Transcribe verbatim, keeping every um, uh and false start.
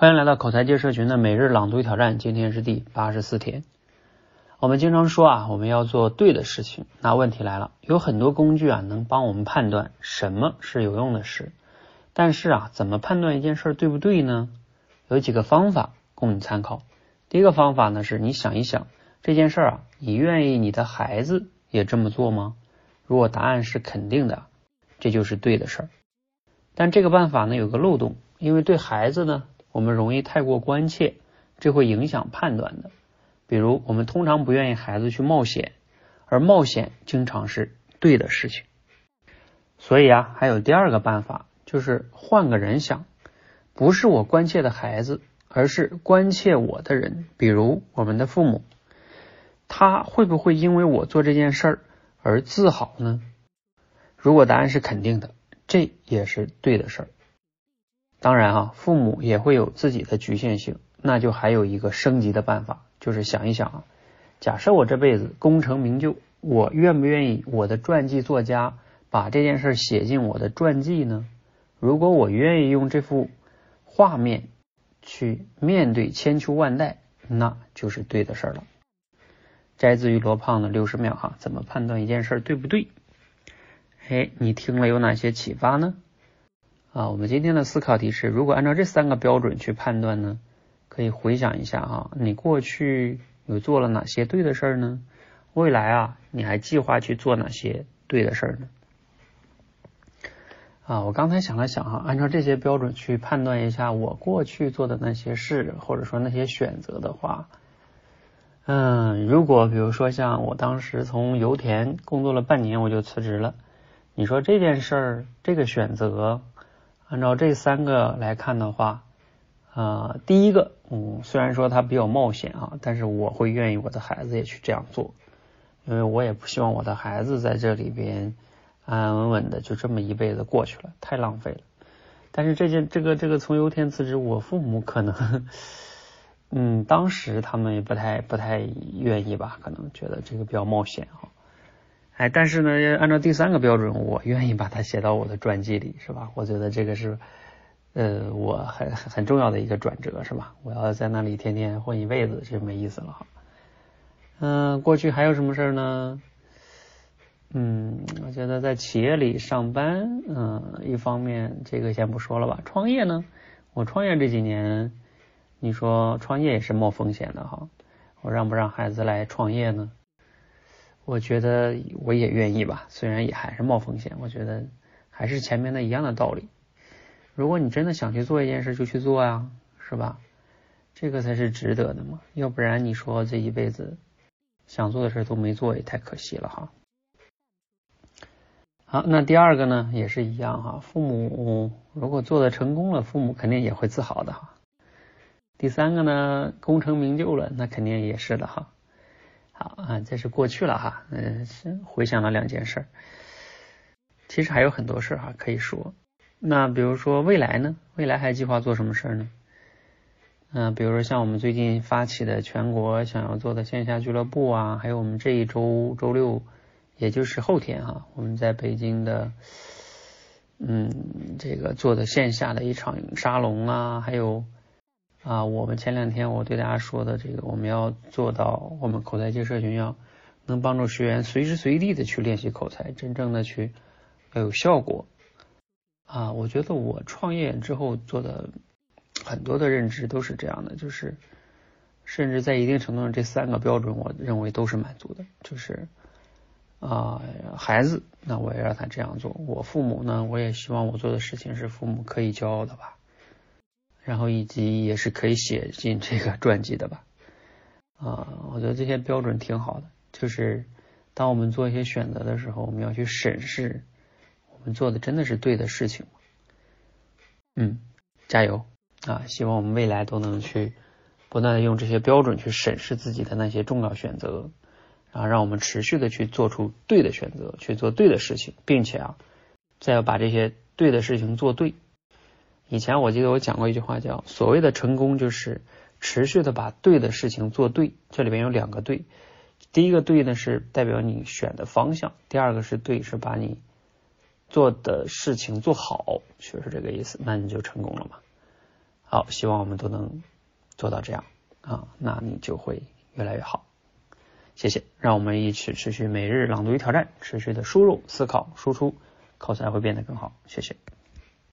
欢迎来到口才界社群的每日朗读挑战，今天是第八十四天。我们经常说啊，我们要做对的事情。那问题来了，有很多工具啊，能帮我们判断什么是有用的事。但是啊，怎么判断一件事对不对呢？有几个方法供你参考。第一个方法呢，是你想一想，这件事啊，你愿意你的孩子也这么做吗？如果答案是肯定的，这就是对的事儿。但这个办法呢，有个漏洞，因为对孩子呢，我们容易太过关切，这会影响判断的。比如我们通常不愿意孩子去冒险，而冒险经常是对的事情。所以啊，还有第二个办法，就是换个人想，不是我关切的孩子，而是关切我的人，比如我们的父母，他会不会因为我做这件事儿而自豪呢？如果答案是肯定的，这也是对的事儿。当然啊，父母也会有自己的局限性，那就还有一个升级的办法，就是想一想啊，假设我这辈子功成名就，我愿不愿意我的传记作家把这件事写进我的传记呢？如果我愿意用这幅画面去面对千秋万代，那就是对的事了。摘自于罗胖的六十秒啊，怎么判断一件事对不对？哎，你听了有哪些启发呢？啊，我们今天的思考题是，如果按照这三个标准去判断呢，可以回想一下啊，你过去有做了哪些对的事儿呢？未来啊，你还计划去做哪些对的事儿呢？啊，我刚才想了想啊，按照这些标准去判断一下我过去做的那些事，或者说那些选择的话，嗯，如果比如说像我当时从油田工作了半年我就辞职了，你说这件事儿，这个选择，按照这三个来看的话，啊、呃，第一个，嗯，虽然说它比较冒险啊，但是我会愿意我的孩子也去这样做，因为我也不希望我的孩子在这里边安安稳稳的就这么一辈子过去了，太浪费了。但是这件这个这个从油田辞职，我父母可能，嗯，当时他们也不太不太愿意吧，可能觉得这个比较冒险啊。哎，但是呢，按照第三个标准，我愿意把它写到我的传记里，是吧？我觉得这个是，呃，我很很重要的一个转折，是吧？我要在那里天天混一辈子，这没意思了哈。嗯、呃，过去还有什么事儿呢？嗯，我觉得在企业里上班，嗯、呃，一方面这个先不说了吧。创业呢，我创业这几年，你说创业也是冒风险的哈。我让不让孩子来创业呢？我觉得我也愿意吧，虽然也还是冒风险，我觉得还是前面的一样的道理。如果你真的想去做一件事，就去做啊，是吧？这个才是值得的嘛，要不然你说这一辈子想做的事都没做，也太可惜了哈。好，那第二个呢，也是一样哈，父母如果做的成功了，父母肯定也会自豪的哈。第三个呢，功成名就了，那肯定也是的哈。好啊，这是过去了哈，嗯，回想了两件事儿，其实还有很多事哈可以说。那比如说未来呢？未来还计划做什么事儿呢？嗯、呃，比如说像我们最近发起的全国想要做的线下俱乐部啊，还有我们这一周周六，也就是后天哈，我们在北京的，嗯，这个做的线下的一场沙龙啊，还有。啊，我们前两天我对大家说的这个，我们要做到我们口才界社群要能帮助学员随时随地的去练习口才，真正的去要有效果啊！我觉得我创业之后做的很多的认知都是这样的，就是甚至在一定程度上，这三个标准我认为都是满足的，就是啊，孩子，那我也让他这样做；我父母呢，我也希望我做的事情是父母可以骄傲的吧。然后以及也是可以写进这个传记的吧，啊、呃，我觉得这些标准挺好的。就是当我们做一些选择的时候，我们要去审视我们做的真的是对的事情吗？嗯，加油啊！希望我们未来都能去不断的用这些标准去审视自己的那些重要选择，然后让我们持续的去做出对的选择，去做对的事情，并且啊，再要把这些对的事情做对。以前我记得我讲过一句话，叫所谓的成功就是持续的把对的事情做对，这里边有两个对，第一个对呢是代表你选的方向，第二个是对是把你做的事情做好，就是这个意思，那你就成功了嘛。好，希望我们都能做到这样啊，那你就会越来越好。谢谢，让我们一起持续每日朗读与挑战，持续的输入、思考、输出，口才会变得更好。谢谢。